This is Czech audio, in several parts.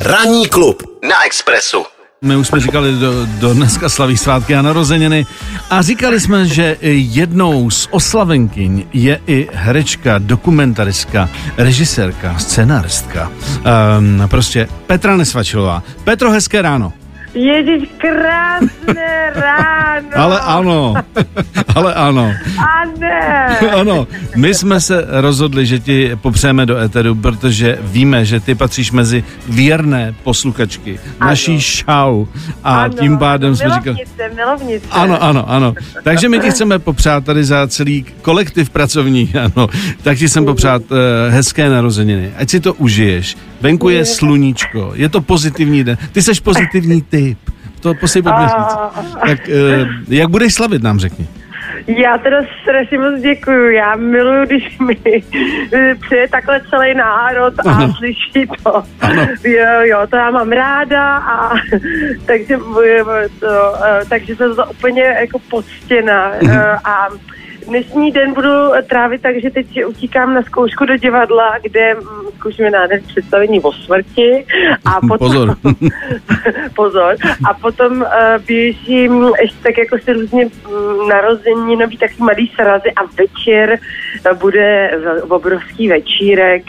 Ranní klub na Expressu. My už jsme říkali, do dneska slaví svátky a narozeniny a říkali jsme, že jednou z oslavenkyň je i herečka, dokumentaristka, režisérka, scenáristka. Prostě Petra Nesvačilová. Petro, hezké ráno. Ježiš, krásné ráno. Ale ano. A ne. Ano, my jsme se rozhodli, že ti popřejeme do éteru, protože víme, že ty patříš mezi věrné posluchačky, ano, naší show. A ano, tím pádem jsme říkali... Milovnice. Ano. Takže my ti chceme popřát tady za celý kolektiv pracovní, ano. Tak ti chcem popřát hezké narozeniny. Ať si to užiješ. Venku je sluníčko, je to pozitivní den. Ty seš pozitivní typ. To posej pojďme říct. Tak jak budeš slavit, nám řekni. Já teda strašně moc děkuju. Já miluju, když mi přijde takhle celý národ a ano, slyší to. Ano. Jo, to já mám ráda a takže jsem to úplně jako poctěna. A dnešní den budu trávit tak, že teď utíkám na zkoušku do divadla, kde zkoušíme nádherné představení o smrti. A potom, pozor. A potom běžím ještě tak jako si různě narození, nový takový malý srazy a večer bude obrovský večírek.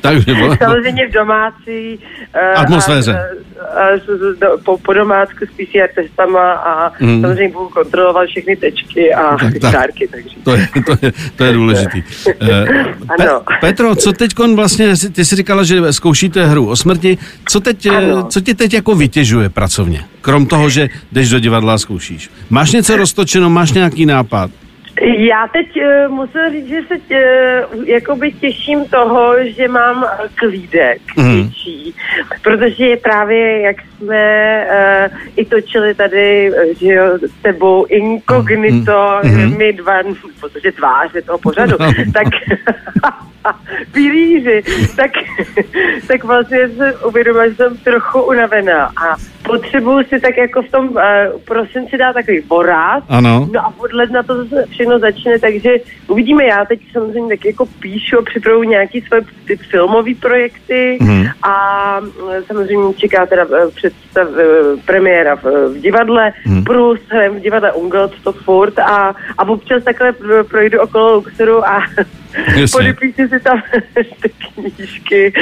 Takže, samozřejmě v domácí atmosféře. Po domácku s PCR testama a samozřejmě budu kontrolovat všechny tečky a čárky. To je důležitý. Petro, co teď vlastně, ty jsi říkala, že zkoušíte hru o smrti, co tě teď jako vytěžuje pracovně? Krom toho, že jdeš do divadla a zkoušíš. Máš něco roztočeno, máš nějaký nápad? Já teď musím říct, že se jakoby těším toho, že mám klídek větší, protože je právě, jak jsme i točili tady, že jo, s tebou inkognito, my dva, protože tváře toho pořadu, tak pilíři, tak vlastně jsem uvědomila, že jsem trochu unavená a potřebuju si tak jako v tom prosinci dát takový voraz. Ano. No a od ledna to zase všechno začne, takže uvidíme. Já teď samozřejmě tak jako píšu a připravuji nějaký své ty filmové projekty a samozřejmě čeká teda premiéra v divadle, plus v divadle Ungelt, to furt a občas takhle projdu okolo Luxoru a podepíšu si tam ty knížky,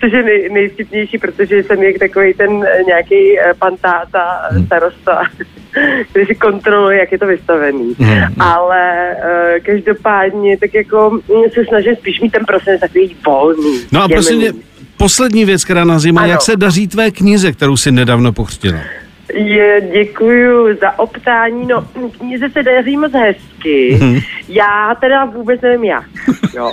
což je nejvtipnější, protože jsem jak takovej ten nějaký pan táta, starosta, který si kontroluje, jak je to vystavený. Ale každopádně tak jako se snažím spíš mít ten proces takový volný. No a prostě poslední věc, která nás zajímá, jak se daří tvé knize, kterou si nedávno pokřtila? Děkuju za optání. No, knize se daří moc hezky. Já teda vůbec nevím jak. No.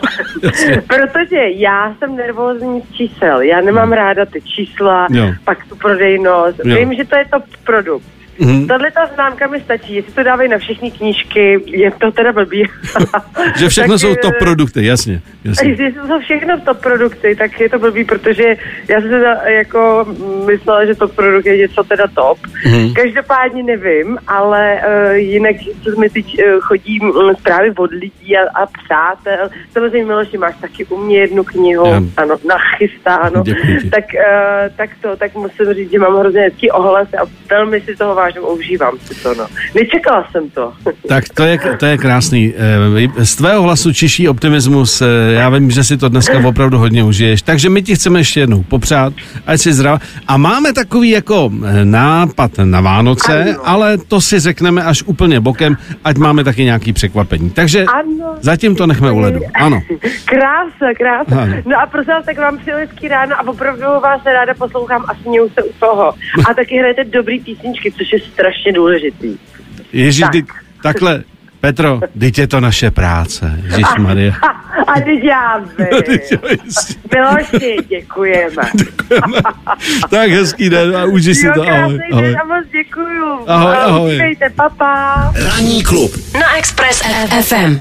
Protože já jsem nervózní z čísel. Já nemám ráda ty čísla, pak tu prodejnost. Vím, že to je top produkt. Tato známka mi stačí, jestli to dávají na všechny knížky, je to teda blbý. Že všechno tak, jsou top produkty, jasně. Jestli jsou všechno top produkty, tak je to blbý, protože já jsem teda jako myslela, že top produkt je něco teda top. Každopádně nevím, ale jinak co mi teď chodí zprávy od lidí a přátel. Samozřejmě, Miloši, máš taky u mě jednu knihu, ano, nachystáno. Tak musím říct, že mám hrozně hezký ohlas a velmi si toho vážím, užívám si to, no. Nečekala jsem to. Tak to je krásný. Z tvého hlasu čiší optimismus. Já vím, že si to dneska opravdu hodně užiješ. Takže my ti chceme ještě jednou popřát, ať jsi zdrav. A máme takový jako nápad na Vánoce, ano, ale to si řekneme až úplně bokem, ať máme taky nějaký překvapení. Takže ano, zatím to nechme u ledu. Ano. Krása. Ano. No a prosím vás, tak vám přeju hezký ráno a opravdu vás ráda poslouchám a směju se u toho. A taky hrajete dobrý písničky, což je strašně důležitý. Ježíš, takhle, Petro, teď je to naše práce. Ježišmarja. A teď já vím. Miloši, děkujeme. Tak hezký den a uži si to. Ahoj. Ahoj. A moc děkuju. Ahoj. Ahoj. Přejte, papa. Ranní klub na Express FM.